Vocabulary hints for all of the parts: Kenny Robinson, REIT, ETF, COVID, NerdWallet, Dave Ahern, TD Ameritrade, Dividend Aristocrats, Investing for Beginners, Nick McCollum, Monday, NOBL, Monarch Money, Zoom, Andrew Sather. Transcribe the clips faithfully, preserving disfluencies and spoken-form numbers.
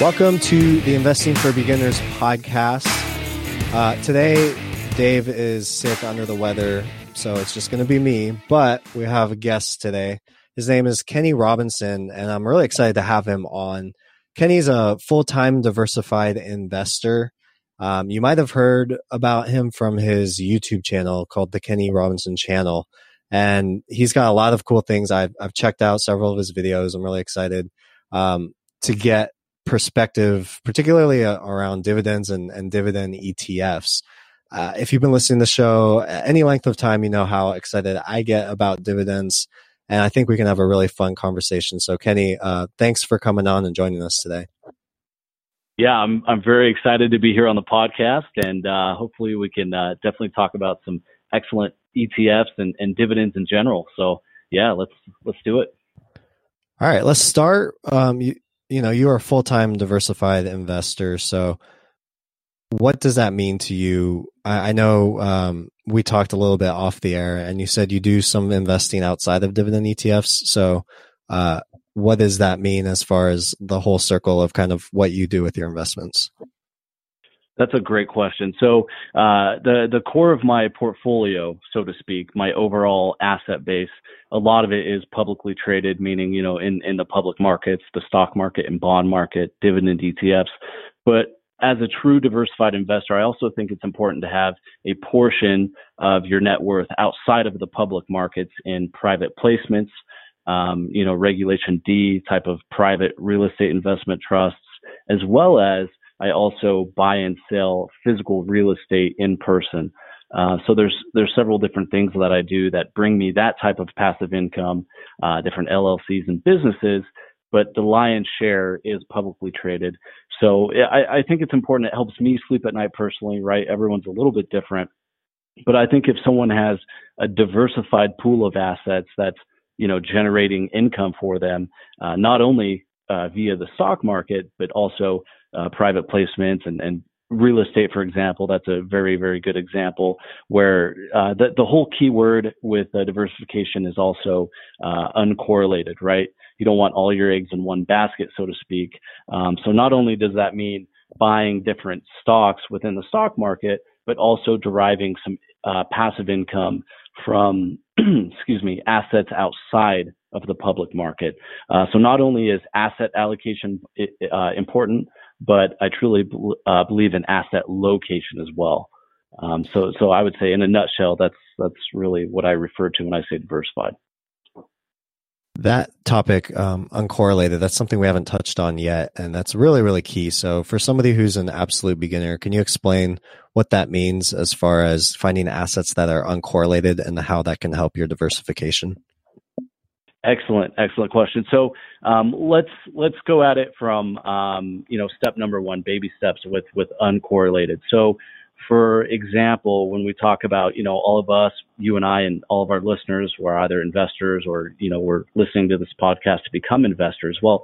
Welcome to the Investing for Beginners podcast. Uh, today, Dave is sick under the weather, so it's just going to be me, but we have a guest today. His name is Kenny Robinson, and I'm really excited to have him on. Kenny's a full-time diversified investor. Um, you might have heard about him from his YouTube channel called the Kenny Robinson channel, and he's got a lot of cool things. I've, I've checked out several of his videos. I'm really excited um, to get perspective, particularly uh, around dividends and, and dividend E T Fs. Uh, if you've been listening to the show any length of time, you know how excited I get about dividends, and I think we can have a really fun conversation. So, Kenny, uh, thanks for coming on and joining us today. Yeah, I'm I'm very excited to be here on the podcast, and uh, hopefully we can uh, definitely talk about some excellent E T Fs and, and dividends in general. So, yeah, let's let's do it. All right, let's start. Um, you, You know, you are a full-time diversified investor. So what does that mean to you? I, I know um, we talked a little bit off the air, and you said you do some investing outside of dividend E T Fs. So uh, what does that mean as far as the whole circle of kind of what you do with your investments? That's a great question. So uh, the, the core of my portfolio, so to speak, my overall asset base, a lot of it is publicly traded, meaning, you know, in, in the public markets, the stock market and bond market, dividend E T Fs. But as a true diversified investor, I also think it's important to have a portion of your net worth outside of the public markets in private placements, um, you know, Regulation D type of private real estate investment trusts, as well as I also buy and sell physical real estate in person. Uh, so there's there's several different things that I do that bring me that type of passive income, uh, different L L Cs and businesses, but the lion's share is publicly traded. So I, I think it's important. It helps me sleep at night personally, right? Everyone's a little bit different. But I think if someone has a diversified pool of assets that's, you know, generating income for them, uh, not only uh, via the stock market, but also Uh, private placements and, and real estate, for example, that's a very, very good example where uh, the, the whole key word with uh, diversification is also uh, uncorrelated, right? You don't want all your eggs in one basket, so to speak. Um, so not only does that mean buying different stocks within the stock market, but also deriving some uh, passive income from, excuse me, assets outside of the public market. Uh, so not only is asset allocation uh, important, but I truly uh, believe in asset location as well. Um, so, so I would say, in a nutshell, that's that's really what I refer to when I say diversified. That topic, um, uncorrelated, that's something we haven't touched on yet, and that's really, really key. So, for somebody who's an absolute beginner, can you explain what that means as far as finding assets that are uncorrelated and how that can help your diversification? Excellent, excellent question. So um, let's let's go at it from um, you know step number one, baby steps with with uncorrelated. So, for example, when we talk about you know all of us, you and I, and all of our listeners who are either investors or you know we're listening to this podcast to become investors. Well,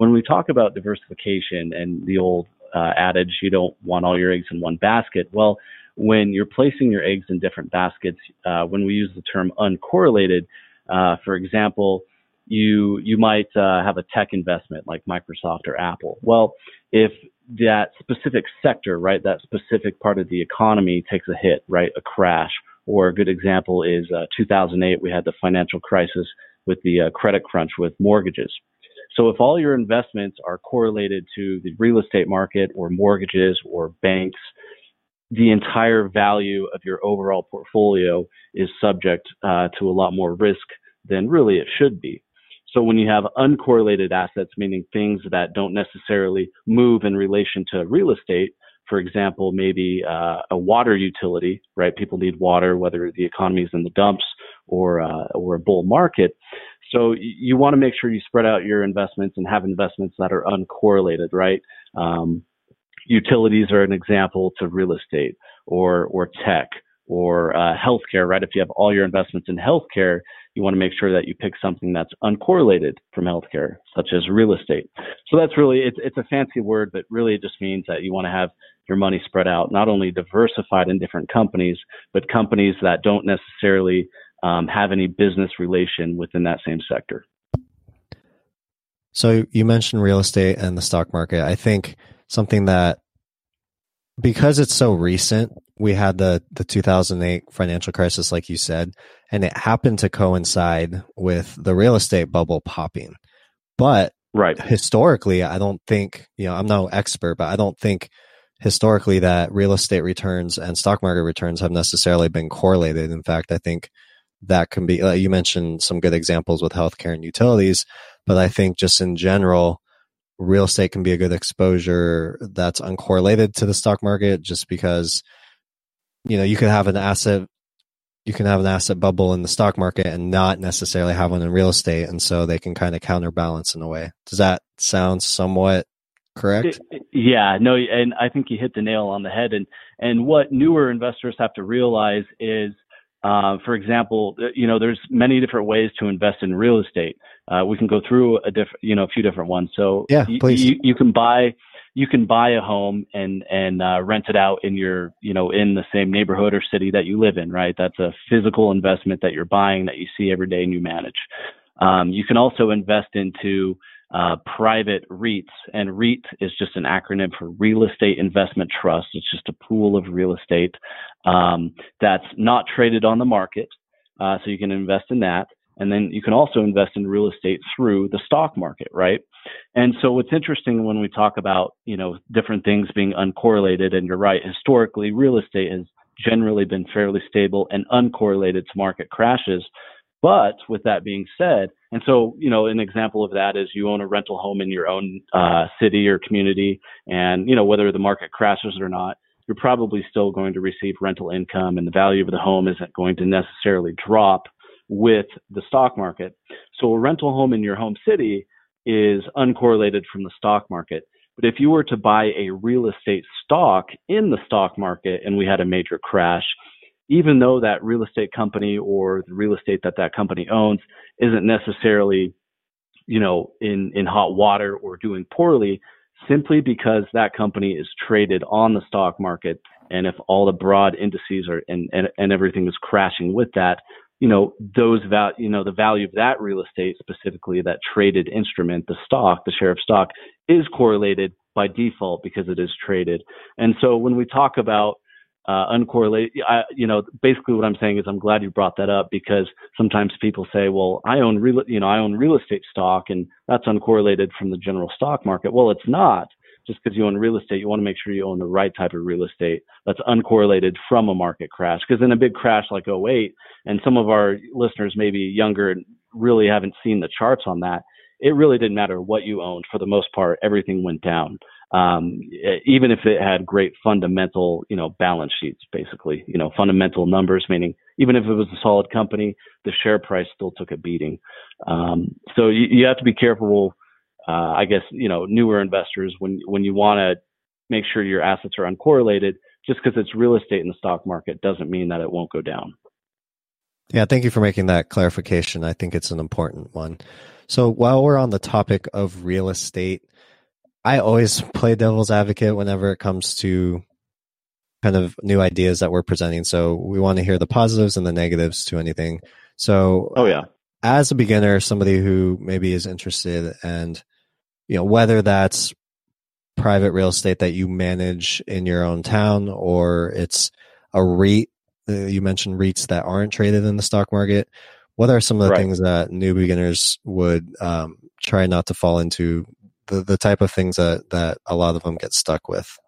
when we talk about diversification and the old uh, adage, you don't want all your eggs in one basket. Well, when you're placing your eggs in different baskets, uh, when we use the term uncorrelated, uh, for example, you you might uh, have a tech investment like Microsoft or Apple. Well, if that specific sector, right, that specific part of the economy takes a hit, right, a crash, or a good example is uh, two thousand eight, we had the financial crisis with the uh, credit crunch with mortgages. So if all your investments are correlated to the real estate market or mortgages or banks, the entire value of your overall portfolio is subject uh, to a lot more risk than really it should be. So when you have uncorrelated assets, meaning things that don't necessarily move in relation to real estate, for example, maybe uh, a water utility, right? People need water, whether the economy is in the dumps or uh, or a bull market. So you want to make sure you spread out your investments and have investments that are uncorrelated, right? Um, utilities are an example to real estate or or tech or uh, healthcare, right? If you have all your investments in healthcare, you want to make sure that you pick something that's uncorrelated from healthcare, such as real estate. So that's really, it's, it's a fancy word, but really it just means that you want to have your money spread out, not only diversified in different companies, but companies that don't necessarily um, have any business relation within that same sector. So you mentioned real estate and the stock market. I think something that, because it's so recent, we had the, the two thousand eight financial crisis, like you said, and it happened to coincide with the real estate bubble popping. But right. Historically, I don't think, you know, I'm no expert, but I don't think historically that real estate returns and stock market returns have necessarily been correlated. In fact, I think that can be, uh, you mentioned some good examples with healthcare and utilities, but I think just in general, real estate can be a good exposure that's uncorrelated to the stock market, just because, you know, you could have an asset, you can have an asset bubble in the stock market and not necessarily have one in real estate. And so they can kind of counterbalance in a way. Does that sound somewhat correct? It, yeah, no. And I think you hit the nail on the head. And, and what newer investors have to realize is, uh, for example, you know, there's many different ways to invest in real estate. Uh, we can go through a different, you know, a few different ones. So yeah, y- please. You, you can buy, you can buy a home and, and, uh, rent it out in your, you know, in the same neighborhood or city that you live in, right? That's a physical investment that you're buying that you see every day and you manage. Um, you can also invest into, uh, private REITs, and REIT is just an acronym for real estate investment trust. It's just a pool of real estate, um, that's not traded on the market. Uh, so you can invest in that. And then you can also invest in real estate through the stock market, right? And so what's interesting when we talk about, you know, different things being uncorrelated, and you're right, historically, real estate has generally been fairly stable and uncorrelated to market crashes. But with that being said, and so, you know, an example of that is you own a rental home in your own uh, city or community, and, you know, whether the market crashes or not, you're probably still going to receive rental income, and the value of the home isn't going to necessarily drop with the stock market. So a rental home in your home city is uncorrelated from the stock market. But if you were to buy a real estate stock in the stock market and we had a major crash, even though that real estate company or the real estate that that company owns isn't necessarily, you know, in, in hot water or doing poorly, simply because that company is traded on the stock market, and if all the broad indices are and, and, and everything is crashing with that, you know, those val- you know, the value of that real estate, specifically that traded instrument, the stock, the share of stock, is correlated by default because it is traded. And so when we talk about uh, uncorrelated, I, you know, basically what I'm saying is I'm glad you brought that up, because sometimes people say, well, I own real, you know, I own real estate stock and that's uncorrelated from the general stock market. Well, it's not. Just because you own real estate, you want to make sure you own the right type of real estate that's uncorrelated from a market crash. Because in a big crash like oh eight, and some of our listeners may be younger and really haven't seen the charts on that, it really didn't matter what you owned. For the most part, everything went down, um, even if it had great fundamental, you know, balance sheets, basically, you know, fundamental numbers, meaning even if it was a solid company, the share price still took a beating. Um, so you, you have to be careful. Uh, I guess, you know, newer investors, when when you want to make sure your assets are uncorrelated, just because it's real estate in the stock market doesn't mean that it won't go down. Yeah, thank you for making that clarification. I think it's an important one. So while we're on the topic of real estate, I always play devil's advocate whenever it comes to kind of new ideas that we're presenting. So we want to hear the positives and the negatives to anything. So oh yeah, as a beginner, somebody who maybe is interested, and you know, whether that's private real estate that you manage in your own town, or it's a REIT, you mentioned REITs that aren't traded in the stock market. What are some of the right. things that new beginners would um, try not to fall into? The, the type of things that, that a lot of them get stuck with.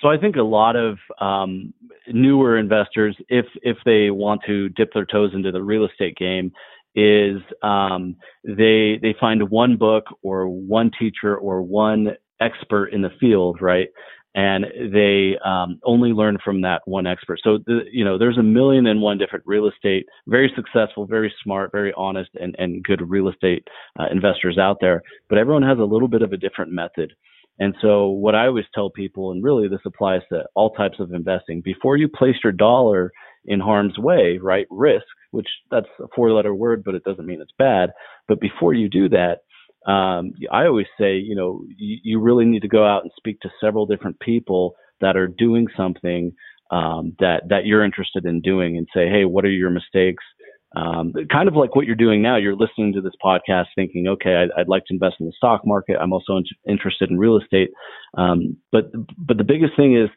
So I think a lot of um, newer investors, if if they want to dip their toes into the real estate game, is um, they they find one book or one teacher or one expert in the field, right? And they um, only learn from that one expert. So the, you know, there's a million and one different real estate, very successful, very smart, very honest, and and good real estate uh, investors out there. But everyone has a little bit of a different method. And so what I always tell people, and really this applies to all types of investing, before you place your dollar in harm's way, right? Risk, which that's a four-letter word, but it doesn't mean it's bad. But before you do that, um, I always say, you know, you, you really need to go out and speak to several different people that are doing something um, that that you're interested in doing, and say, hey, what are your mistakes? Um, kind of like what you're doing now. You're listening to this podcast thinking, okay, I'd, I'd like to invest in the stock market. I'm also in- interested in real estate. Um, but, but the biggest thing is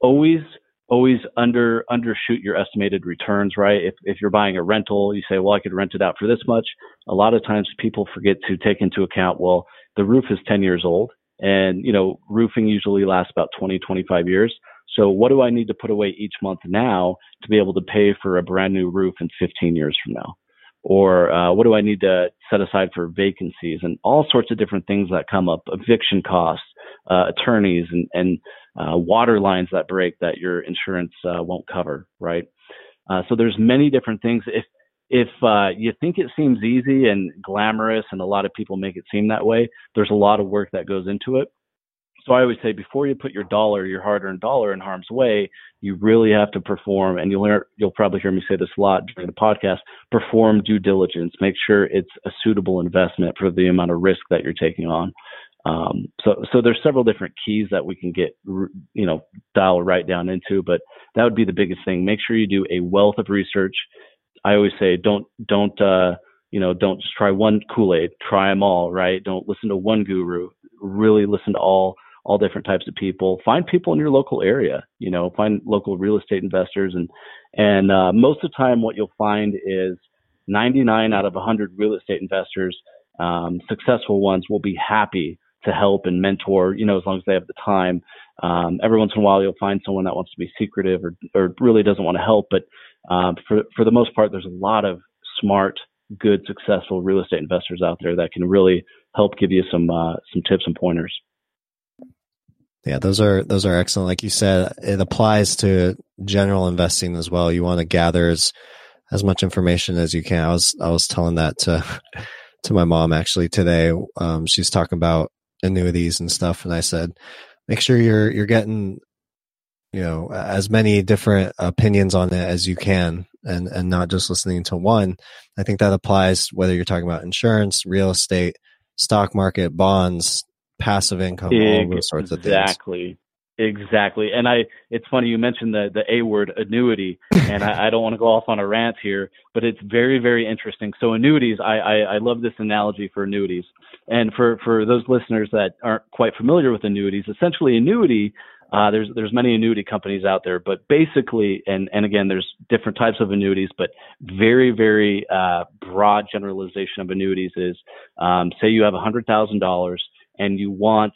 always, always under, undershoot your estimated returns, right? If, if you're buying a rental, you say, well, I could rent it out for this much. A lot of times people forget to take into account, well, the roof is ten years old, and, you know, roofing usually lasts about twenty, twenty-five years. So what do I need to put away each month now to be able to pay for a brand new roof in fifteen years from now? Or uh, what do I need to set aside for vacancies and all sorts of different things that come up, eviction costs, uh, attorneys, and, and uh, water lines that break that your insurance uh, won't cover, right? Uh, so there's many different things. If if uh, you think it seems easy and glamorous, and a lot of people make it seem that way, there's a lot of work that goes into it. So I always say, before you put your dollar, your hard-earned dollar, in harm's way, you really have to perform, and you'll you'll probably hear me say this a lot during the podcast, perform due diligence. Make sure it's a suitable investment for the amount of risk that you're taking on. Um, so so there's several different keys that we can get, you know, dial right down into, but that would be the biggest thing. Make sure you do a wealth of research. I always say, don't don't uh, you know, don't just try one Kool-Aid. Try them all, right? Don't listen to one guru. Really listen to all. all different types of people. Find people in your local area, you know, find local real estate investors. And, and uh, most of the time what you'll find is ninety-nine out of one hundred real estate investors, um, successful ones, will be happy to help and mentor, you know, as long as they have the time. Um, every once in a while, you'll find someone that wants to be secretive or, or really doesn't want to help. But um, for, for the most part, there's a lot of smart, good, successful real estate investors out there that can really help give you some, uh, some tips and pointers. Yeah, those are those are excellent. Like you said, it applies to general investing as well. You want to gather as, as much information as you can. I was I was telling that to to my mom actually today. Um, she's talking about annuities and stuff, and I said, make sure you're you're getting, you know, as many different opinions on it as you can, and and not just listening to one. I think that applies whether you're talking about insurance, real estate, stock market, bonds, passive income, all those sorts of things. Exactly. Exactly. And I, it's funny, you mentioned the, the A word, annuity, and I, I don't want to go off on a rant here, but it's very, very interesting. So annuities, I, I, I love this analogy for annuities. And for, for those listeners that aren't quite familiar with annuities, essentially annuity, uh, there's, there's many annuity companies out there, but basically, and, and again, there's different types of annuities, but very, very, uh, broad generalization of annuities is, um, say you have a hundred thousand dollars, and you want,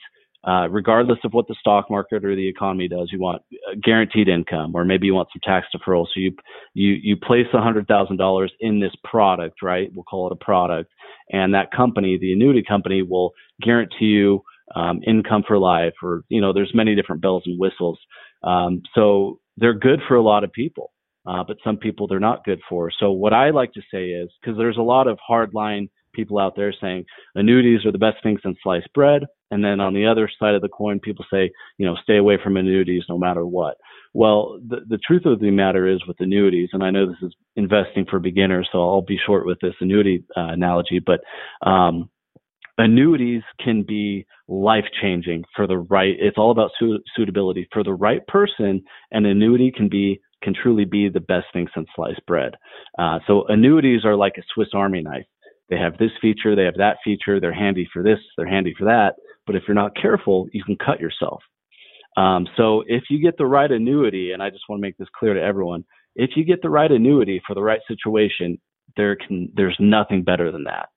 uh, regardless of what the stock market or the economy does, you want guaranteed income, or maybe you want some tax deferral. So you you you place one hundred thousand dollars in this product, right? We'll call it a product. And that company, the annuity company, will guarantee you um, income for life, or, you know, there's many different bells and whistles. Um, so they're good for a lot of people, uh, but some people they're not good for. So what I like to say is, because there's a lot of hardline people out there saying annuities are the best thing since sliced bread. And then on the other side of the coin, people say, you know, stay away from annuities no matter what. Well, the, the truth of the matter is with annuities, and I know this is investing for beginners, so I'll be short with this annuity uh, analogy, but um, Annuities can be life-changing for the right. It's all about su- suitability for the right person. An annuity can be can truly be the best thing since sliced bread. Uh, so annuities are like a Swiss Army knife. They have this feature, they have that feature. They're handy for this, they're handy for that. But if you're not careful, you can cut yourself. Um, so if you get the right annuity, and I just want to make this clear to everyone, if you get the right annuity for the right situation, there can, there's nothing better than that.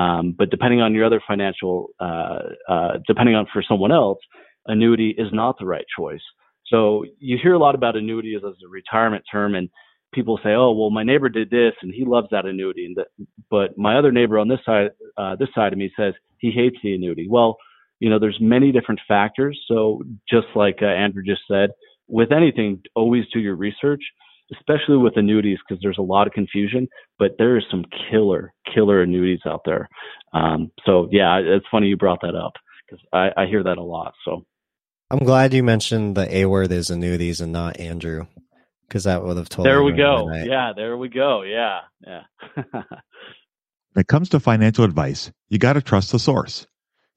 Um, but depending on your other financial, uh, uh, depending on for someone else, annuity is not the right choice. So you hear a lot about annuity as a retirement term, and people say, "Oh, well, my neighbor did this, and he loves that annuity." And that, but my other neighbor on this side, uh, this side of me says he hates the annuity. Well, you know, there's many different factors. So just like uh, Andrew just said, with anything, always do your research, especially with annuities, because there's a lot of confusion, but there is some killer, killer annuities out there. Um, so yeah, it's funny you brought that up because I, I hear that a lot. So I'm glad you mentioned the A word is annuities and not Andrew, because that would have told me. There we go. Yeah, there we go. Yeah. Yeah. When it comes to financial advice, you got to trust the source.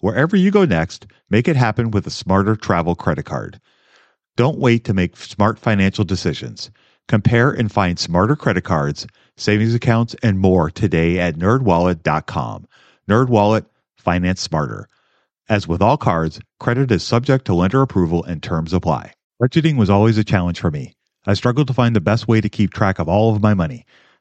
Wherever you go next, make it happen with a smarter travel credit card. Don't wait to make smart financial decisions. Compare and find smarter credit cards, savings accounts, and more today at nerd wallet dot com. NerdWallet, finance smarter. As with all cards, credit is subject to lender approval and terms apply. Budgeting was always a challenge for me. I struggled to find the best way to keep track of all of my money,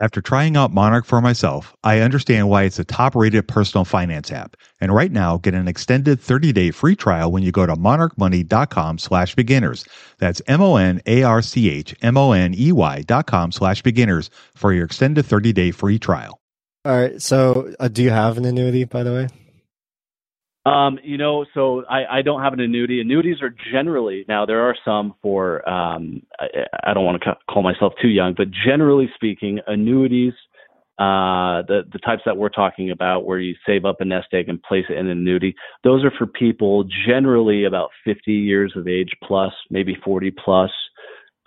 After trying out Monarch for myself, I understand why it's a top-rated personal finance app. And right now, get an extended thirty-day free trial when you go to monarch money dot com slash beginners. That's M O N A R C H M O N E Y dot com slash beginners for your extended thirty-day free trial. All right. So uh, do you have an annuity, by the way? Um, you know, so I, I don't have an annuity. Annuities are generally, now there are some for, um, I, I don't want to ca- call myself too young, but generally speaking, annuities, uh, the, the types that we're talking about where you save up a nest egg and place it in an annuity, those are for people generally about fifty years of age plus, maybe forty plus.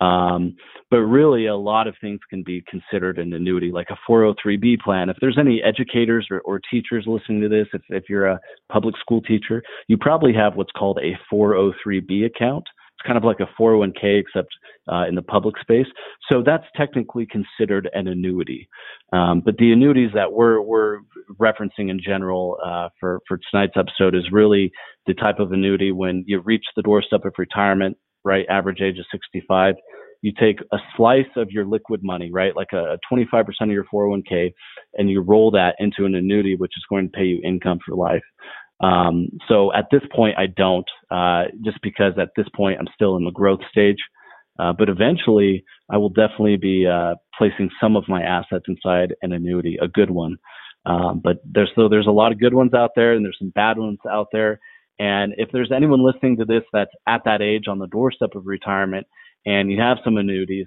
Um, but really a lot of things can be considered an annuity, like a four oh three B plan. If there's any educators or, or teachers listening to this, if, if you're a public school teacher, you probably have what's called a four oh three B account. It's kind of like a four oh one K except uh, in the public space. So that's technically considered an annuity. Um, but the annuities that we're, we're referencing in general uh, for, for tonight's episode is really the type of annuity when you reach the doorstep of retirement, right? Average age of sixty-five. You take a slice of your liquid money, right? Like a twenty-five percent of your four oh one K, and you roll that into an annuity, which is going to pay you income for life. Um, so at this point, I don't, uh, just because at this point, I'm still in the growth stage. Uh, but eventually, I will definitely be uh, placing some of my assets inside an annuity, a good one. Um, but there's so there's a lot of good ones out there, and there's some bad ones out there. And if there's anyone listening to this that's at that age on the doorstep of retirement, and you have some annuities,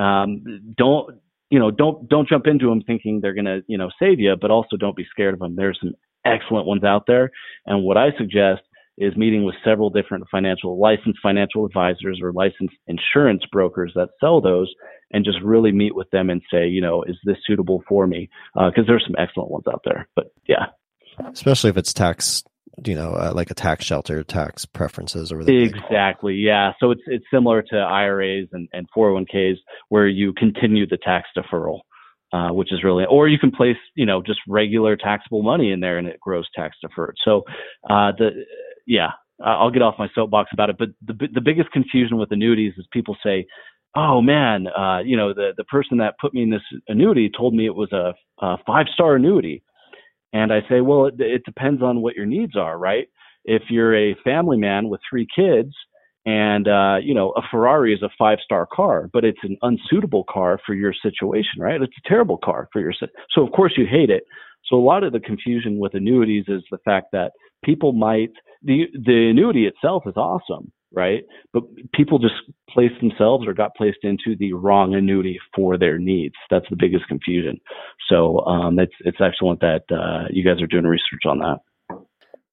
um, don't you know don't don't jump into them thinking they're gonna you know save you, but also don't be scared of them. There's some excellent ones out there, and what I suggest is meeting with several different financial licensed financial advisors or licensed insurance brokers that sell those, and just really meet with them and say, you know, is this suitable for me? Because uh, there's some excellent ones out there. But yeah, especially if it's tax, you know, uh, like a tax shelter, tax preferences, or whatever. Exactly. Yeah. So it's it's similar to I R As and, and four oh one Ks, where you continue the tax deferral, uh, which is really, or you can place, you know, just regular taxable money in there, and it grows tax deferred. So uh, the Yeah, I'll get off my soapbox about it. But the the biggest confusion with annuities is people say, oh, man, uh, you know, the, the person that put me in this annuity told me it was a, a five-star annuity. And I say, well, it, it depends on what your needs are, right? If you're a family man with three kids and, uh, you know, a Ferrari is a five-star car, but it's an unsuitable car for your situation, right? It's a terrible car for your – so, of course, you hate it. So a lot of the confusion with annuities is the fact that people might – The the annuity itself is awesome, right? But people just placed themselves or got placed into the wrong annuity for their needs. That's the biggest confusion. So um, it's it's excellent that uh, you guys are doing research on that.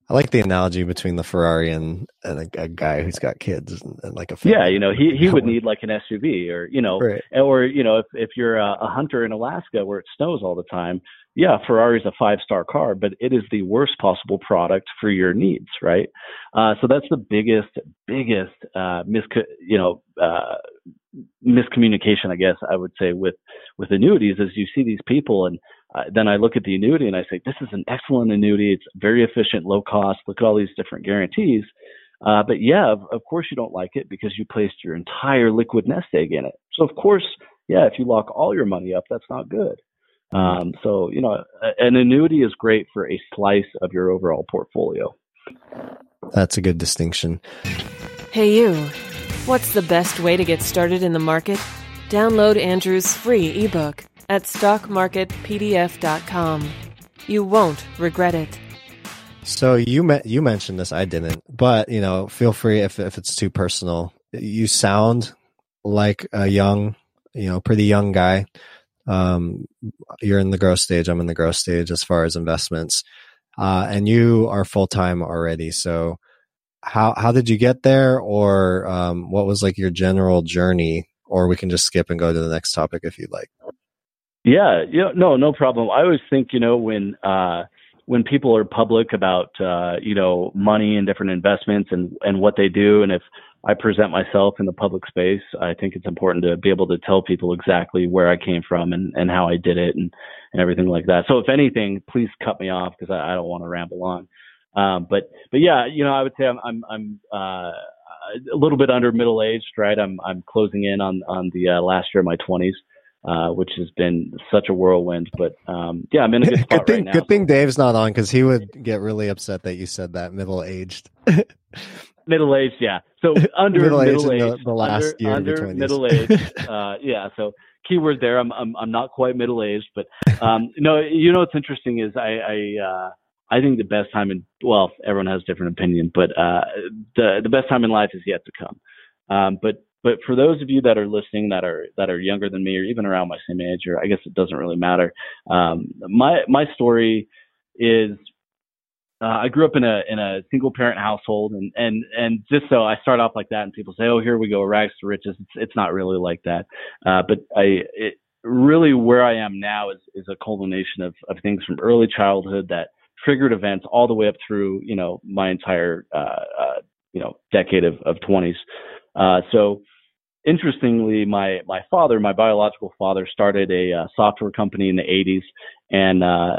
I like the analogy between the Ferrari and, and a, a guy who's got kids and, and like a family. Yeah, you know, he he would need like an S U V or, you know, right. or, you know, if, if you're a, a hunter in Alaska where it snows all the time, yeah, Ferrari's a five-star car, but it is the worst possible product for your needs, right? Uh, so that's the biggest, biggest, uh, mis- you know, uh, miscommunication, I guess I would say, with, with annuities is you see these people and, Uh, then I look at the annuity and I say, this is an excellent annuity. It's very efficient, low cost. Look at all these different guarantees. Uh, but yeah, of, of course you don't like it because you placed your entire liquid nest egg in it. So of course, yeah, if you lock all your money up, that's not good. Um, so, you know, a, an annuity is great for a slice of your overall portfolio. That's a good distinction. Hey, you, what's the best way to get started in the market? Download Andrew's free ebook at stock market p d f dot com. You won't regret it. So you me- you mentioned this, I didn't, but you know, feel free if if it's too personal. You sound like a young, you know, pretty young guy. Um, you're in the growth stage. I'm in the growth stage as far as investments, uh, and you are full time already. So how how did you get there, or um, what was like your general journey? Or we can just skip and go to the next topic if you'd like. Yeah, yeah, no, no problem. I always think, you know, when uh, when people are public about, uh, you know, money and different investments and, and what they do, and if I present myself in the public space, I think it's important to be able to tell people exactly where I came from and, and how I did it and, and everything like that. So if anything, please cut me off because I, I don't want to ramble on. Um, but but yeah, you know, I would say I'm I'm, I'm uh, a little bit under middle aged, right? I'm I'm closing in on on the uh, last year of my twenties. Uh, which has been such a whirlwind, but um, yeah, I'm in a good spot good thing, right now. Good thing Dave's not on because he would get really upset that you said that middle-aged. Middle-aged, yeah. So under middle-aged, middle-aged the, the last under, year under middle-aged, uh, yeah. So keyword there, I'm I'm I'm not quite middle-aged, but um, no, you know what's interesting is I I, uh, I think the best time in well, everyone has different opinion, but uh, the the best time in life is yet to come, um, but. But for those of you that are listening that are that are younger than me or even around my same age, or I guess it doesn't really matter. Um, my my story is uh, I grew up in a in a single parent household, and and and just so I start off like that, and people say, oh, here we go, rags to riches. It's it's not really like that. Uh, but I it, really where I am now is is a culmination of of things from early childhood that triggered events all the way up through you know my entire uh, uh, you know decade of of twenties. Uh, so. Interestingly, my, my father, my biological father, started a uh, software company in the eighties, and uh,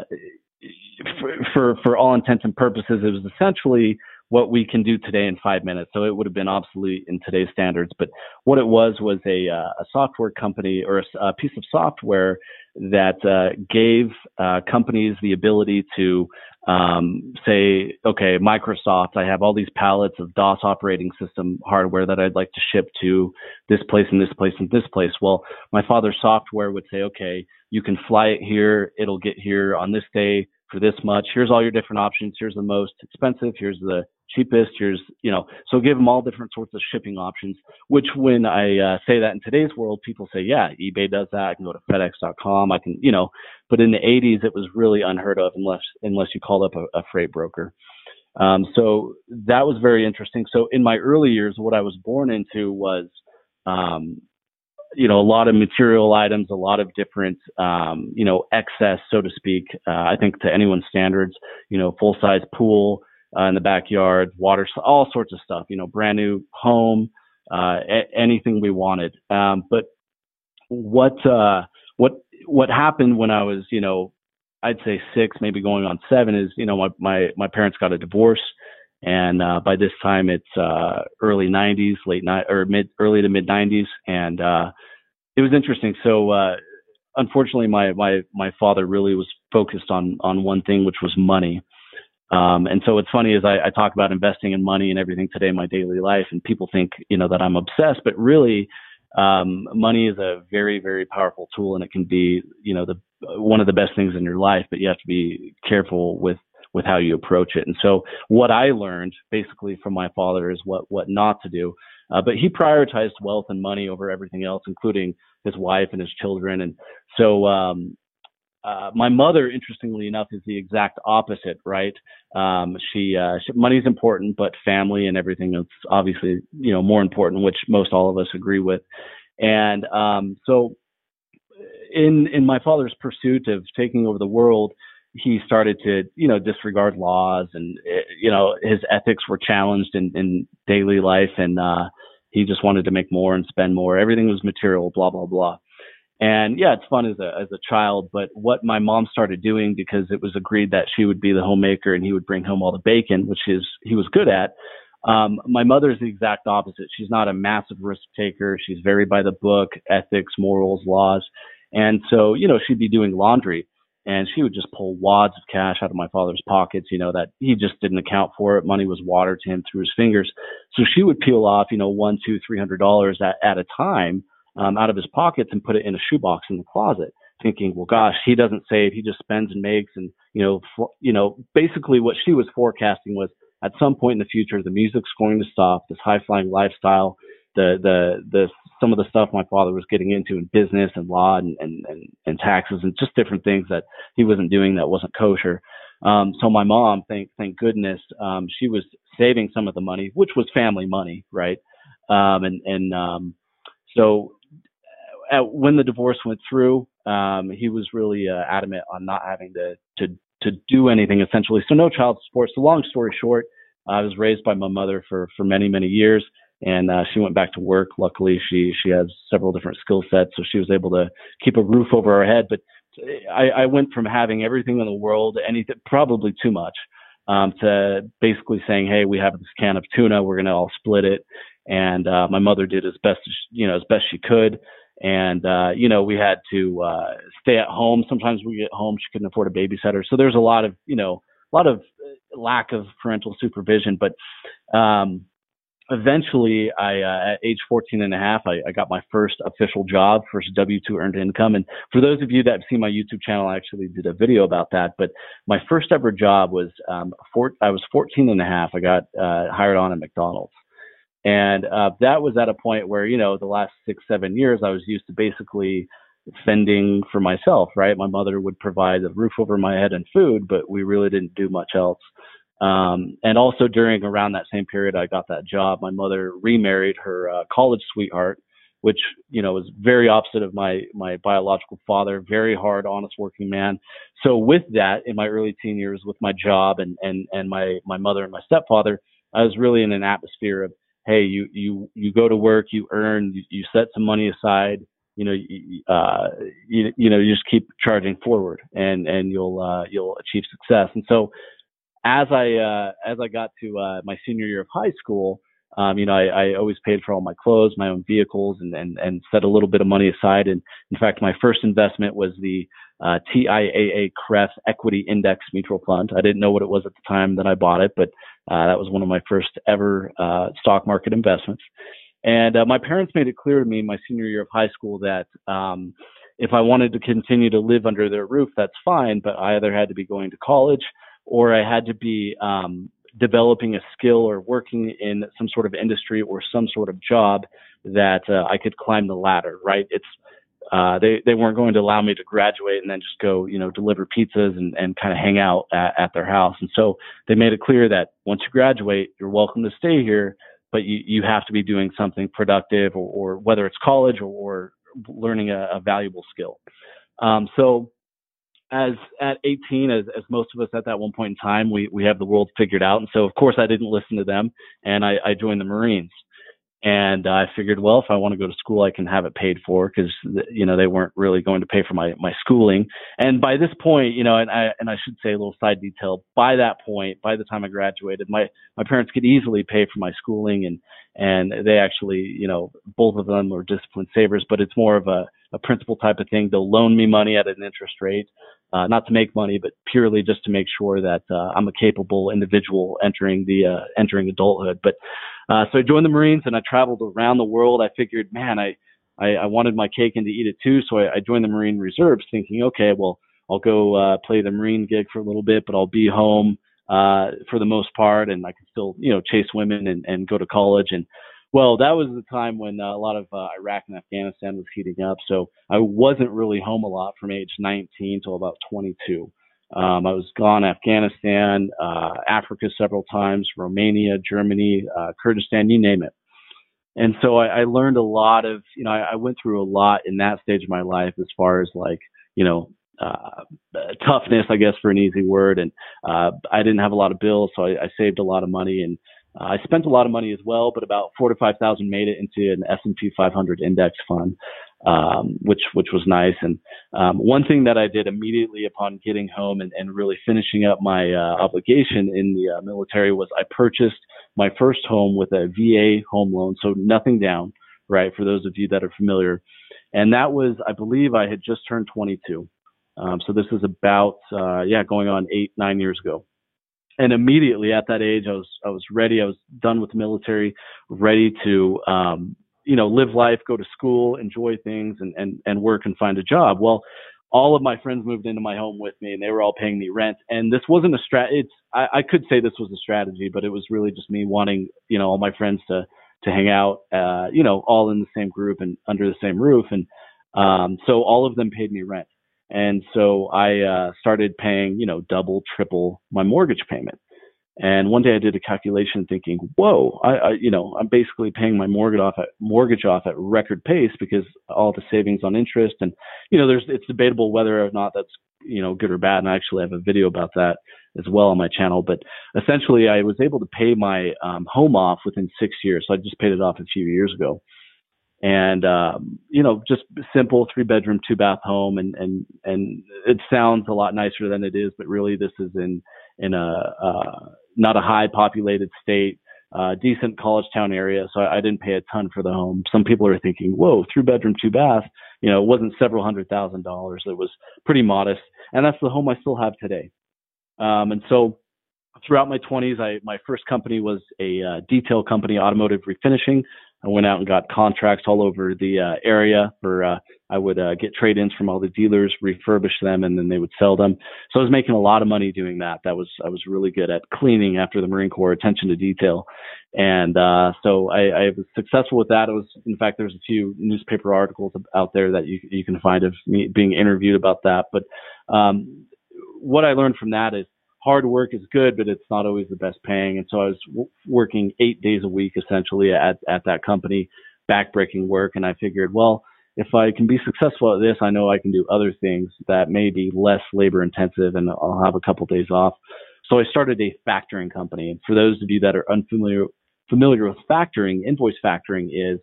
for, for for all intents and purposes, it was essentially what we can do today in five minutes. So it would have been obsolete in today's standards. But what it was was a, uh, a software company or a, a piece of software that uh, gave uh, companies the ability to um, say, okay, Microsoft, I have all these pallets of DOS operating system hardware that I'd like to ship to this place and this place and this place. Well, my father's software would say, okay, you can fly it here. It'll get here on this day for this much. Here's all your different options. Here's the most expensive. Here's the cheapest. Here's, you know, so give them all different sorts of shipping options, which when I uh, say that in today's world, people say, yeah, eBay does that. I can go to FedEx dot com. I can, you know, but in the eighties, it was really unheard of unless, unless you called up a, a freight broker. Um, so that was very interesting. So in my early years, what I was born into was, um, you know, a lot of material items, a lot of different, um, you know, excess, so to speak, uh, I think to anyone's standards, you know, full size pool, Uh, in the backyard, water, all sorts of stuff, you know, brand new home, uh, a- anything we wanted. Um, but what, uh, what, what happened when I was, you know, I'd say six, maybe going on seven is, you know, my, my, my parents got a divorce. And, uh, by this time it's, uh, early nineties, late night or mid, early to mid nineties. And, uh, it was interesting. So, uh, unfortunately my, my, my father really was focused on, on one thing, which was money. Um, and so what's funny is I, I talk about investing in money and everything today in my daily life, and people think, you know, that I'm obsessed, but really, um, money is a very, very powerful tool, and it can be, you know, the, one of the best things in your life, but you have to be careful with, with how you approach it. And so what I learned basically from my father is what, what not to do. Uh, but he prioritized wealth and money over everything else, including his wife and his children. And so, um, Uh, my mother, interestingly enough, is the exact opposite, right? Um, she, uh, she, money's important, but family and everything is obviously, you know, more important, which most all of us agree with. And, um, so in, in my father's pursuit of taking over the world, he started to, you know, disregard laws and, you know, his ethics were challenged in, in daily life. And, uh, he just wanted to make more and spend more. Everything was material, blah, blah, blah. And yeah, it's fun as a, as a child, but what my mom started doing, because it was agreed that she would be the homemaker and he would bring home all the bacon, which is, he was good at. Um, my mother's the exact opposite. She's not a massive risk taker. She's very by the book, ethics, morals, laws. And so, you know, she'd be doing laundry and she would just pull wads of cash out of my father's pockets, you know, that he just didn't account for it. Money was water to him through his fingers. So she would peel off, you know, one, two, three hundred dollars at, at a time. Um, out of his pockets and put it in a shoebox in the closet, thinking, well, gosh, he doesn't save. He just spends and makes. And, you know, fl- you know, basically what she was forecasting was at some point in the future, the music's going to stop, this high flying lifestyle, the, the, the, some of the stuff my father was getting into in business and law and, and, and, and taxes and just different things that he wasn't doing that wasn't kosher. Um, so my mom, thank, thank goodness, um, she was saving some of the money, which was family money. Right. Um, and, and, um, so, At, when the divorce went through, um, he was really uh, adamant on not having to, to, to do anything essentially. So no child support. So long story short, uh, I was raised by my mother for, for many, many years, and uh, she went back to work. Luckily, she, she has several different skill sets, so she was able to keep a roof over her head. But I, I went from having everything in the world, anything, probably too much, um, to basically saying, hey, we have this can of tuna. We're going to all split it. And uh, my mother did as best, you know, as best she could. And, uh, you know, we had to, uh, stay at home. Sometimes we get home, she couldn't afford a babysitter. So there's a lot of, you know, a lot of lack of parental supervision. But, um, eventually I, uh, at age fourteen and a half, I, I got my first official job, first W two earned income. And for those of you that have seen my YouTube channel, I actually did a video about that. But my first ever job was, um, four, I was fourteen and a half. I got, uh, hired on at McDonald's. And uh, that was at a point where, you know, the last six, seven years, I was used to basically fending for myself, right? My mother would provide a roof over my head and food, but we really didn't do much else. Um, and also during around that same period, I got that job. My mother remarried her uh, college sweetheart, which, you know, was very opposite of my, my biological father, very hard, honest working man. So with that, in my early teen years with my job and, and, and my, my mother and my stepfather, I was really in an atmosphere of, hey, you, you, you go to work, you earn, you, you set some money aside, you know, you, uh, you, you know, you just keep charging forward and, and you'll, uh, you'll achieve success. And so as I uh, as I got to uh, my senior year of high school, um, you know, I, I always paid for all my clothes, my own vehicles, and and and set a little bit of money aside. And in fact, my first investment was the uh, T I A A-C R E F Equity Index Mutual Fund. I didn't know what it was at the time that I bought it, but uh, that was one of my first ever uh, stock market investments. And uh, my parents made it clear to me in my senior year of high school that um, if I wanted to continue to live under their roof, that's fine, but I either had to be going to college or I had to be um, developing a skill or working in some sort of industry or some sort of job that uh, I could climb the ladder, right? It's uh, they, they weren't going to allow me to graduate and then just go, you know, deliver pizzas and, and kind of hang out at, at their house. And so they made it clear that once you graduate, you're welcome to stay here, but you, you have to be doing something productive, or, or whether it's college or, or learning a, a valuable skill. Um, so as at eighteen, as, as most of us at that one point in time, we, we have the world figured out. And so, of course, I didn't listen to them, and I, I joined the Marines. And I figured, well, if I want to go to school, I can have it paid for, because, you know, they weren't really going to pay for my, my schooling. And by this point, you know, and I, and I should say a little side detail, by that point, by the time I graduated, my, my parents could easily pay for my schooling, and, and they actually, you know, both of them were disciplined savers, but it's more of a, a principal type of thing. They'll loan me money at an interest rate, uh, not to make money, but purely just to make sure that uh, I'm a capable individual entering the, uh, entering adulthood. But, Uh, so I joined the Marines and I traveled around the world. I figured, man, I, I, I wanted my cake and to eat it too. So I, I joined the Marine Reserves thinking, okay, well, I'll go, uh, play the Marine gig for a little bit, but I'll be home, uh, for the most part. And I can still, you know, chase women and, and go to college. And well, that was the time when uh, a lot of, uh, Iraq and Afghanistan was heating up. So I wasn't really home a lot from age nineteen till about twenty-two. Um, I was gone Afghanistan, uh, Africa several times, Romania, Germany, uh, Kurdistan, you name it. And so I, I learned a lot of, you know, I, I went through a lot in that stage of my life as far as like, you know, uh, toughness, I guess, for an easy word. And, uh, I didn't have a lot of bills, so I, I saved a lot of money, and uh, I spent a lot of money as well, but about four to five thousand made it into an S and P five hundred index fund. Um, which, which was nice. And, um, one thing that I did immediately upon getting home and, and really finishing up my, uh, obligation in the uh, military was I purchased my first home with a V A home loan. So nothing down, right? For those of you that are familiar. And that was, I believe I had just turned twenty-two. Um, so this is about, uh, yeah, going on eight, nine years ago. And immediately at that age, I was, I was ready. I was done with the military, ready to, um, you know, live life, go to school, enjoy things, and, and, and work and find a job. Well, all of my friends moved into my home with me, and they were all paying me rent. And this wasn't a strat. It's, I, I could say this was a strategy, but it was really just me wanting, you know, all my friends to, to hang out, uh, you know, all in the same group and under the same roof. And, um, so all of them paid me rent. And so I, uh, started paying, you know, double, triple my mortgage payment. And one day I did a calculation thinking, whoa, I, I, you know, I'm basically paying my mortgage off at mortgage off at record pace, because all the savings on interest. And, you know, there's, it's debatable whether or not that's, you know, good or bad. And I actually have a video about that as well on my channel. But essentially I was able to pay my um, home off within six years. So I just paid it off a few years ago. And, um, you know, just simple three bedroom, two bath home. And, and, and it sounds a lot nicer than it is, but really this is in, in a, uh, not a high populated state, uh, decent college town area. So I, I didn't pay a ton for the home. Some people are thinking, whoa, three bedroom, two bath, you know, it wasn't several hundred thousand dollars. It was pretty modest. And that's the home I still have today. Um, and so throughout my twenties, I, my first company was a uh, detail company, automotive refinishing. I went out and got contracts all over the uh, area for, uh, I would uh, get trade-ins from all the dealers, refurbish them, and then they would sell them. So I was making a lot of money doing that. That was, I was really good at cleaning after the Marine Corps, attention to detail. And uh, so I, I was successful with that. It was, in fact, there's a few newspaper articles out there that you, you can find of me being interviewed about that. But um, what I learned from that is, hard work is good, but it's not always the best paying. And so I was w working eight days a week, essentially at, at that company, backbreaking work. And I figured, well, if I can be successful at this, I know I can do other things that may be less labor intensive, and I'll have a couple days off. So I started a factoring company. And for those of you that are unfamiliar familiar with factoring, invoice factoring is,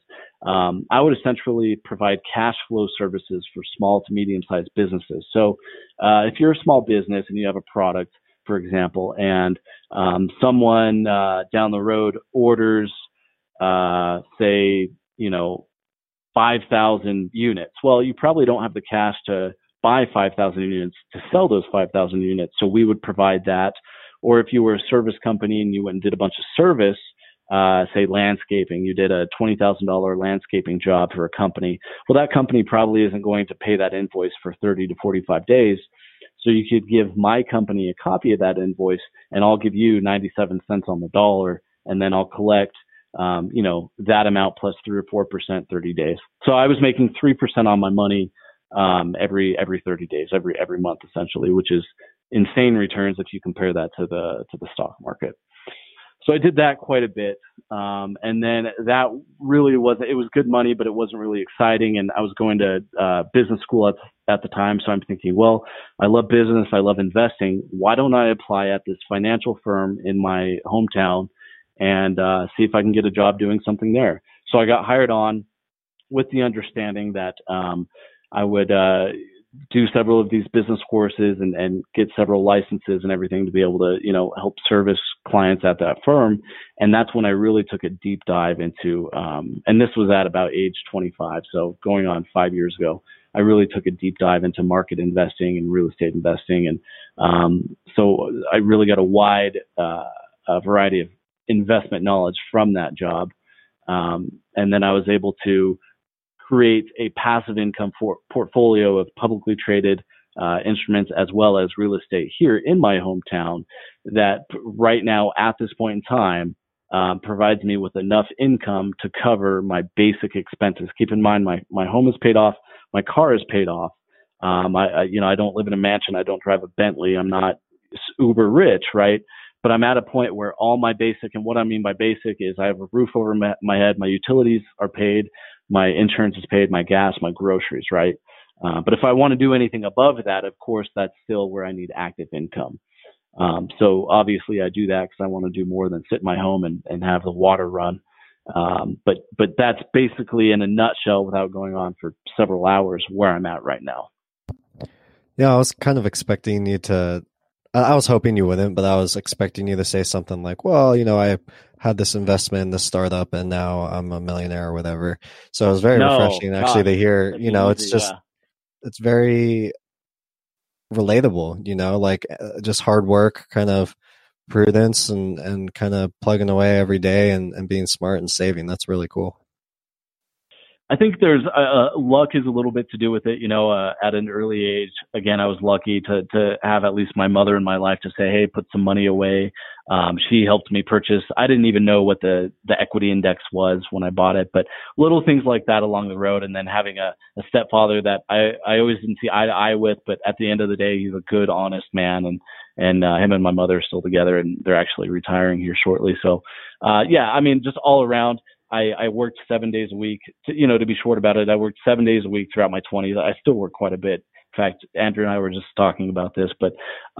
um, I would essentially provide cash flow services for small to medium sized businesses. So uh, if you're a small business and you have a product, for example, and um, someone uh, down the road orders, uh, say, you know, five thousand units. Well, you probably don't have the cash to buy five thousand units to sell those five thousand units. So we would provide that. Or if you were a service company and you went and did a bunch of service, uh, say landscaping, you did a twenty thousand dollars landscaping job for a company. Well, that company probably isn't going to pay that invoice for thirty to forty-five days. So you could give my company a copy of that invoice and I'll give you ninety-seven cents on the dollar. And then I'll collect, um, you know, that amount plus three or four percent thirty days. So I was making three percent on my money, um, every, every thirty days, every, every month, essentially, which is insane returns if you compare that to the, to the stock market. So I did that quite a bit. Um, and then that really wasn't, it was good money, but it wasn't really exciting. And I was going to uh, business school at, at the time. So I'm thinking, well, I love business. I love investing. Why don't I apply at this financial firm in my hometown and uh, see if I can get a job doing something there? So I got hired on with the understanding that um, I would uh, do several of these business courses and, and get several licenses and everything to be able to, you know, help service clients at that firm. And that's when I really took a deep dive into, um, and this was at about age twenty-five. So going on five years ago, I really took a deep dive into market investing and real estate investing. And um, so I really got a wide uh, a variety of investment knowledge from that job. Um, and then I was able to create a passive income for portfolio of publicly traded uh, instruments as well as real estate here in my hometown that right now at this point in time um, provides me with enough income to cover my basic expenses. Keep in mind, my, my home is paid off. My car is paid off. Um, I, I, you know, I don't live in a mansion. I don't drive a Bentley. I'm not uber rich, right? But I'm at a point where all my basic, and what I mean by basic is I have a roof over my, my head. My utilities are paid. My insurance is paid, my gas, my groceries, right? Uh, but if I want to do anything above that, of course, that's still where I need active income. Um, so obviously I do that because I want to do more than sit in my home and, and have the water run. Um, but, but that's basically in a nutshell without going on for several hours where I'm at right now. Yeah, I was kind of expecting you to, I was hoping you wouldn't, but I was expecting you to say something like, well, you know, I had this investment in this startup and now I'm a millionaire or whatever. So it was very no, refreshing actually God, to hear, you know, it's easy, just, yeah. It's very relatable, you know, like just hard work, kind of prudence and, and kind of plugging away every day and, and being smart and saving. That's really cool. I think there's uh, luck is a little bit to do with it. You know, uh, at an early age, again, I was lucky to to have at least my mother in my life to say, hey, put some money away. Um, she helped me purchase. I didn't even know what the, the equity index was when I bought it, but little things like that along the road. And then having a, a stepfather that I, I always didn't see eye to eye with, but at the end of the day, he's a good, honest man. And, and uh, him and my mother are still together and they're actually retiring here shortly. So, uh, yeah, I mean, just all around. I, I worked seven days a week, to, you know, to be short about it. I worked seven days a week throughout my twenties. I still work quite a bit. In fact, Andrew and I were just talking about this, but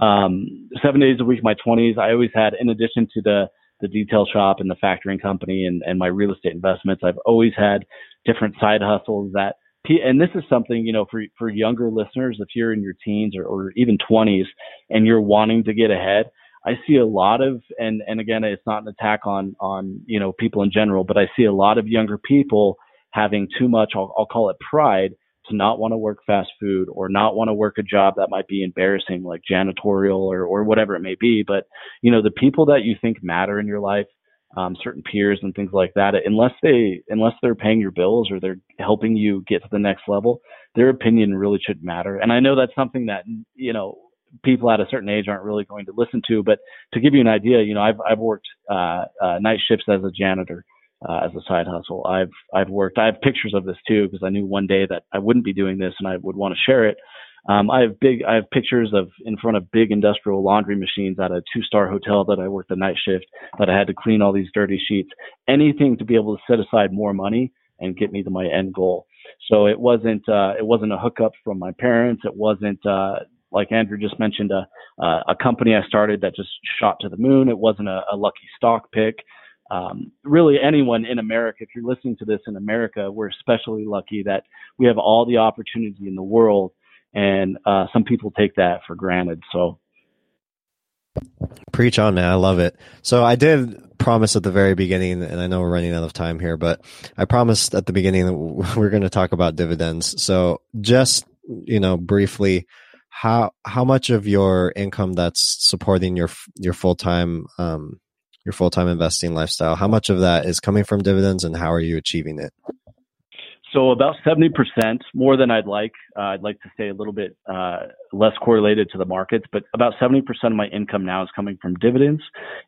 um, seven days a week, my twenties, I always had, in addition to the, the detail shop and the factoring company and, and my real estate investments, I've always had different side hustles that, and this is something, you know, for, for younger listeners, if you're in your teens or, or even twenties and you're wanting to get ahead, I see a lot of, and, and again, it's not an attack on, on, you know, people in general, but I see a lot of younger people having too much, I'll, I'll call it pride, to not want to work fast food or not want to work a job that might be embarrassing, like janitorial or, or whatever it may be. But, you know, the people that you think matter in your life, um, certain peers and things like that, unless they, unless they're paying your bills or they're helping you get to the next level, their opinion really shouldn't matter. And I know that's something that, you know, people at a certain age aren't really going to listen to, but to give you an idea, you know, I've, I've worked, uh, uh, night shifts as a janitor, uh, as a side hustle. I've, I've worked, I have pictures of this too, because I knew one day that I wouldn't be doing this and I would want to share it. Um, I have big, I have pictures of in front of big industrial laundry machines at a two-star hotel that I worked the night shift, that I had to clean all these dirty sheets, anything to be able to set aside more money and get me to my end goal. So it wasn't, uh, it wasn't a hookup from my parents. It wasn't, uh, like Andrew just mentioned, a, a company I started that just shot to the moon. It wasn't a, a lucky stock pick. Um, really, anyone in America, if you're listening to this in America, we're especially lucky that we have all the opportunity in the world. And uh, some people take that for granted. So Preach on, man. I love it. So I did promise at the very beginning, and I know we're running out of time here, but I promised at the beginning that we're going to talk about dividends. So just, you know, briefly, how how much of your income that's supporting your your full-time um, your full-time investing lifestyle, how much of that is coming from dividends, and how are you achieving it? So about seventy percent, more than I'd like. Uh, I'd like to stay a little bit uh, less correlated to the markets, but about seventy percent of my income now is coming from dividends.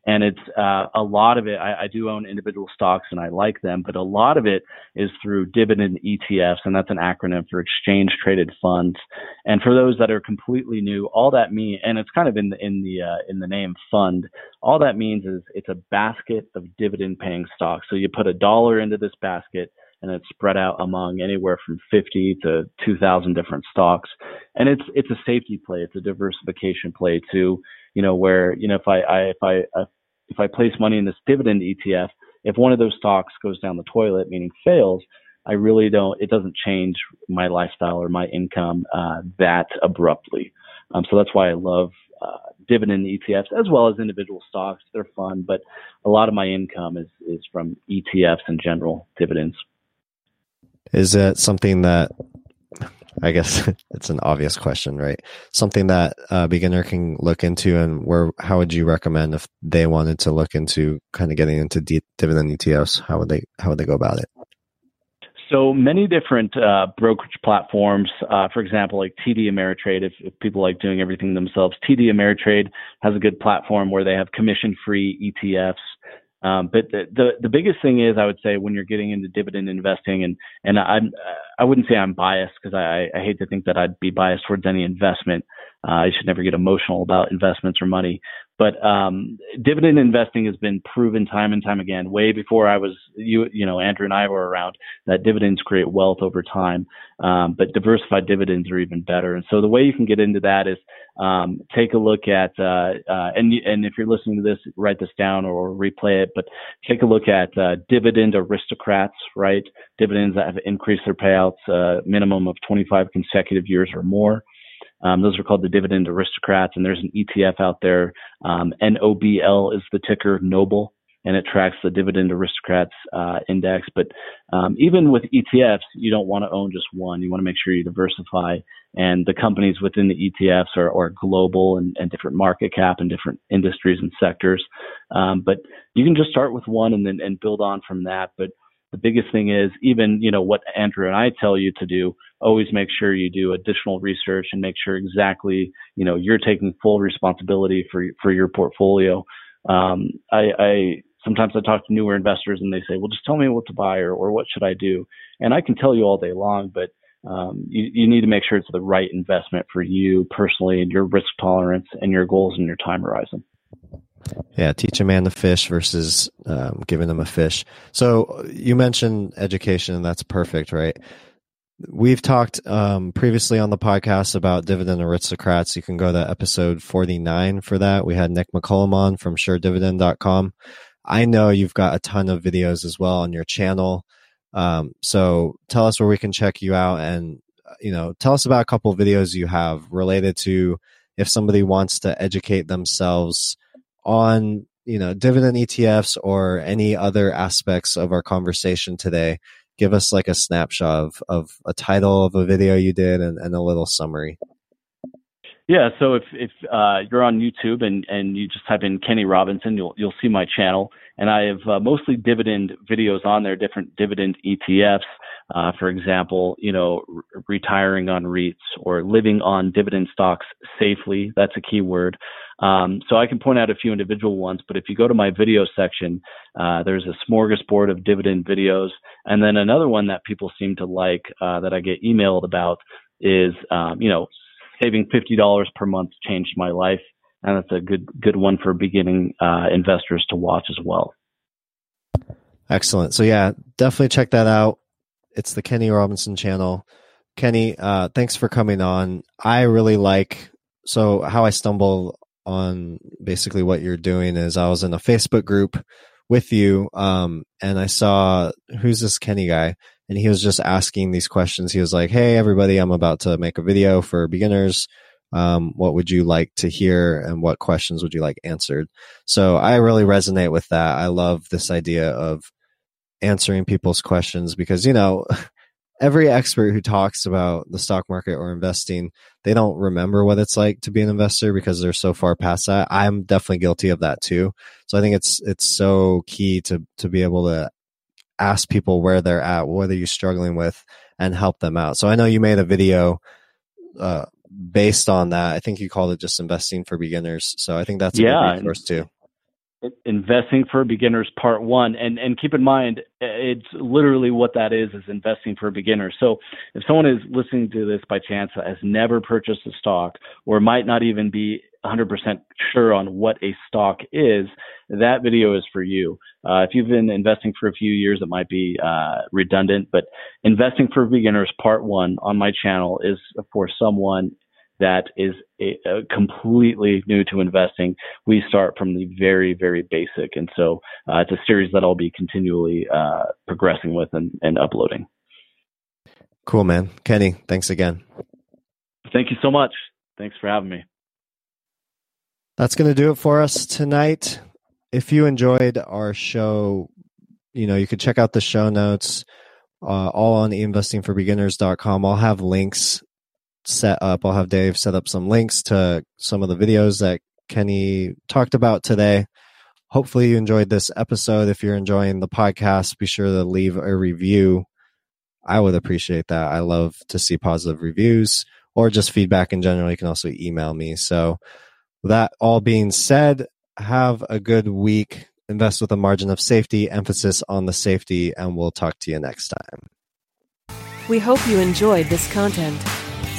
And it's uh, a lot of it. I, I do own individual stocks and I like them, but a lot of it is through dividend E T Fs. And that's an acronym for exchange traded funds. And for those that are completely new, all that means, and it's kind of in the, in the, uh, in the name fund, all that means is it's a basket of dividend paying stocks. So you put a dollar into this basket, and it's spread out among anywhere from fifty to two thousand different stocks. And it's, it's a safety play. It's a diversification play too, you know, where, you know, if I, I if I, if I place money in this dividend E T F, if one of those stocks goes down the toilet, meaning fails, I really don't, it doesn't change my lifestyle or my income, uh, that abruptly. Um, so that's why I love, uh, dividend E T Fs as well as individual stocks. They're fun, but a lot of my income is, is from E T Fs in general, dividends. Is it something that, I guess it's an obvious question, right? Something that a beginner can look into, and where, how would you recommend if they wanted to look into kind of getting into de- dividend E T Fs? How would they, how would they go about it? So many different uh, brokerage platforms, uh, for example, like T D Ameritrade, if, if people like doing everything themselves, T D Ameritrade has a good platform where they have commission-free E T Fs. Um, but the, the, the biggest thing is, I would say, when you're getting into dividend investing, and, and I'm, I wouldn't say I'm biased, because I, I hate to think that I'd be biased towards any investment. Uh, I should never get emotional about investments or money. But um, dividend investing has been proven time and time again, way before I was, you you know, Andrew and I were around, that dividends create wealth over time. Um, but diversified dividends are even better. And so the way you can get into that is um, take a look at, uh, uh, and and if you're listening to this, write this down or replay it, but take a look at uh, dividend aristocrats, right? Dividends that have increased their payouts a uh, minimum of twenty-five consecutive years or more. Um, those are called the dividend aristocrats, and there's an E T F out there. Um, N O B L is the ticker, NOBL, and it tracks the dividend aristocrats uh, index. But um, even with E T Fs, you don't want to own just one. You want to make sure you diversify, and the companies within the E T Fs are, are global and, and different market cap and different industries and sectors. Um, but you can just start with one and then and build on from that. But the biggest thing is, even, you know, what Andrew and I tell you to do, always make sure you do additional research and make sure exactly, you know, you're taking full responsibility for, for your portfolio. Um, I, I, sometimes I talk to newer investors and they say, well, just tell me what to buy or, or what should I do? And I can tell you all day long, but um, you, you need to make sure it's the right investment for you personally and your risk tolerance and your goals and your time horizon. Yeah, teach a man to fish versus um, giving him a fish. So you mentioned education, and that's perfect, right? We've talked um, previously on the podcast about dividend aristocrats. You can go to episode forty-nine for that. We had Nick McCollum on from sure dividend dot com. I know you've got a ton of videos as well on your channel. Um, so tell us where we can check you out, and you know, tell us about a couple of videos you have related to if somebody wants to educate themselves on, you know, dividend E T Fs or any other aspects of our conversation today. Give us like a snapshot of, of a title of a video you did and, and a little summary. Yeah. So if, if uh, you're on YouTube and, and you just type in Kenny Robinson, you'll, you'll see my channel. And I have uh, mostly dividend videos on there, different dividend E T Fs. Uh, for example, you know, r- retiring on REITs or living on dividend stocks safely. That's a key word. Um, so I can point out a few individual ones, but if you go to my video section, uh, there's a smorgasbord of dividend videos. And then another one that people seem to like, uh, that I get emailed about is, um, you know, saving fifty dollars per month changed my life. And that's a good, good one for beginning, uh, investors to watch as well. Excellent. So yeah, definitely check that out. It's the Kenny Robinson channel. Kenny, uh, thanks for coming on. I really like, so how I stumble on basically what you're doing is I was in a Facebook group with you, um, and I saw, who's this Kenny guy? And he was just asking these questions. He was like, hey, everybody, I'm about to make a video for beginners. Um, what would you like to hear and what questions would you like answered? So I really resonate with that. I love this idea of answering people's questions because, you know, every expert who talks about the stock market or investing, they don't remember what it's like to be an investor because they're so far past that. I'm definitely guilty of that too. So I think it's it's so key to to be able to ask people where they're at, what are you struggling with, and help them out. So I know you made a video uh, based on that. I think you called it just Investing for Beginners. So I think that's a yeah, good resource too. Investing for Beginners Part One. And and keep in mind, it's literally what that is, is Investing for Beginners. So if someone is listening to this by chance that has never purchased a stock or might not even be one hundred percent sure on what a stock is, that video is for you. Uh, if you've been investing for a few years, it might be uh, redundant, but Investing for Beginners Part One on my channel is for someone that is a, a completely new to investing. We start from the very, very basic. And so uh, it's a series that I'll be continually uh, progressing with and, and uploading. Cool, man. Kenny, thanks again. Thank you so much. Thanks for having me. That's going to do it for us tonight. If you enjoyed our show, you know, you can check out the show notes, uh, all on investing for beginners dot com. I'll have links set up. I'll have Dave set up some links to some of the videos that Kenny talked about today. Hopefully you enjoyed this episode. If you're enjoying the podcast, be sure to leave a review. I would appreciate that. I love to see positive reviews or just feedback in general. You can also email me. So that all being said, have a good week. Invest with a margin of safety, emphasis on the safety, and we'll talk to you next time. We hope you enjoyed this content.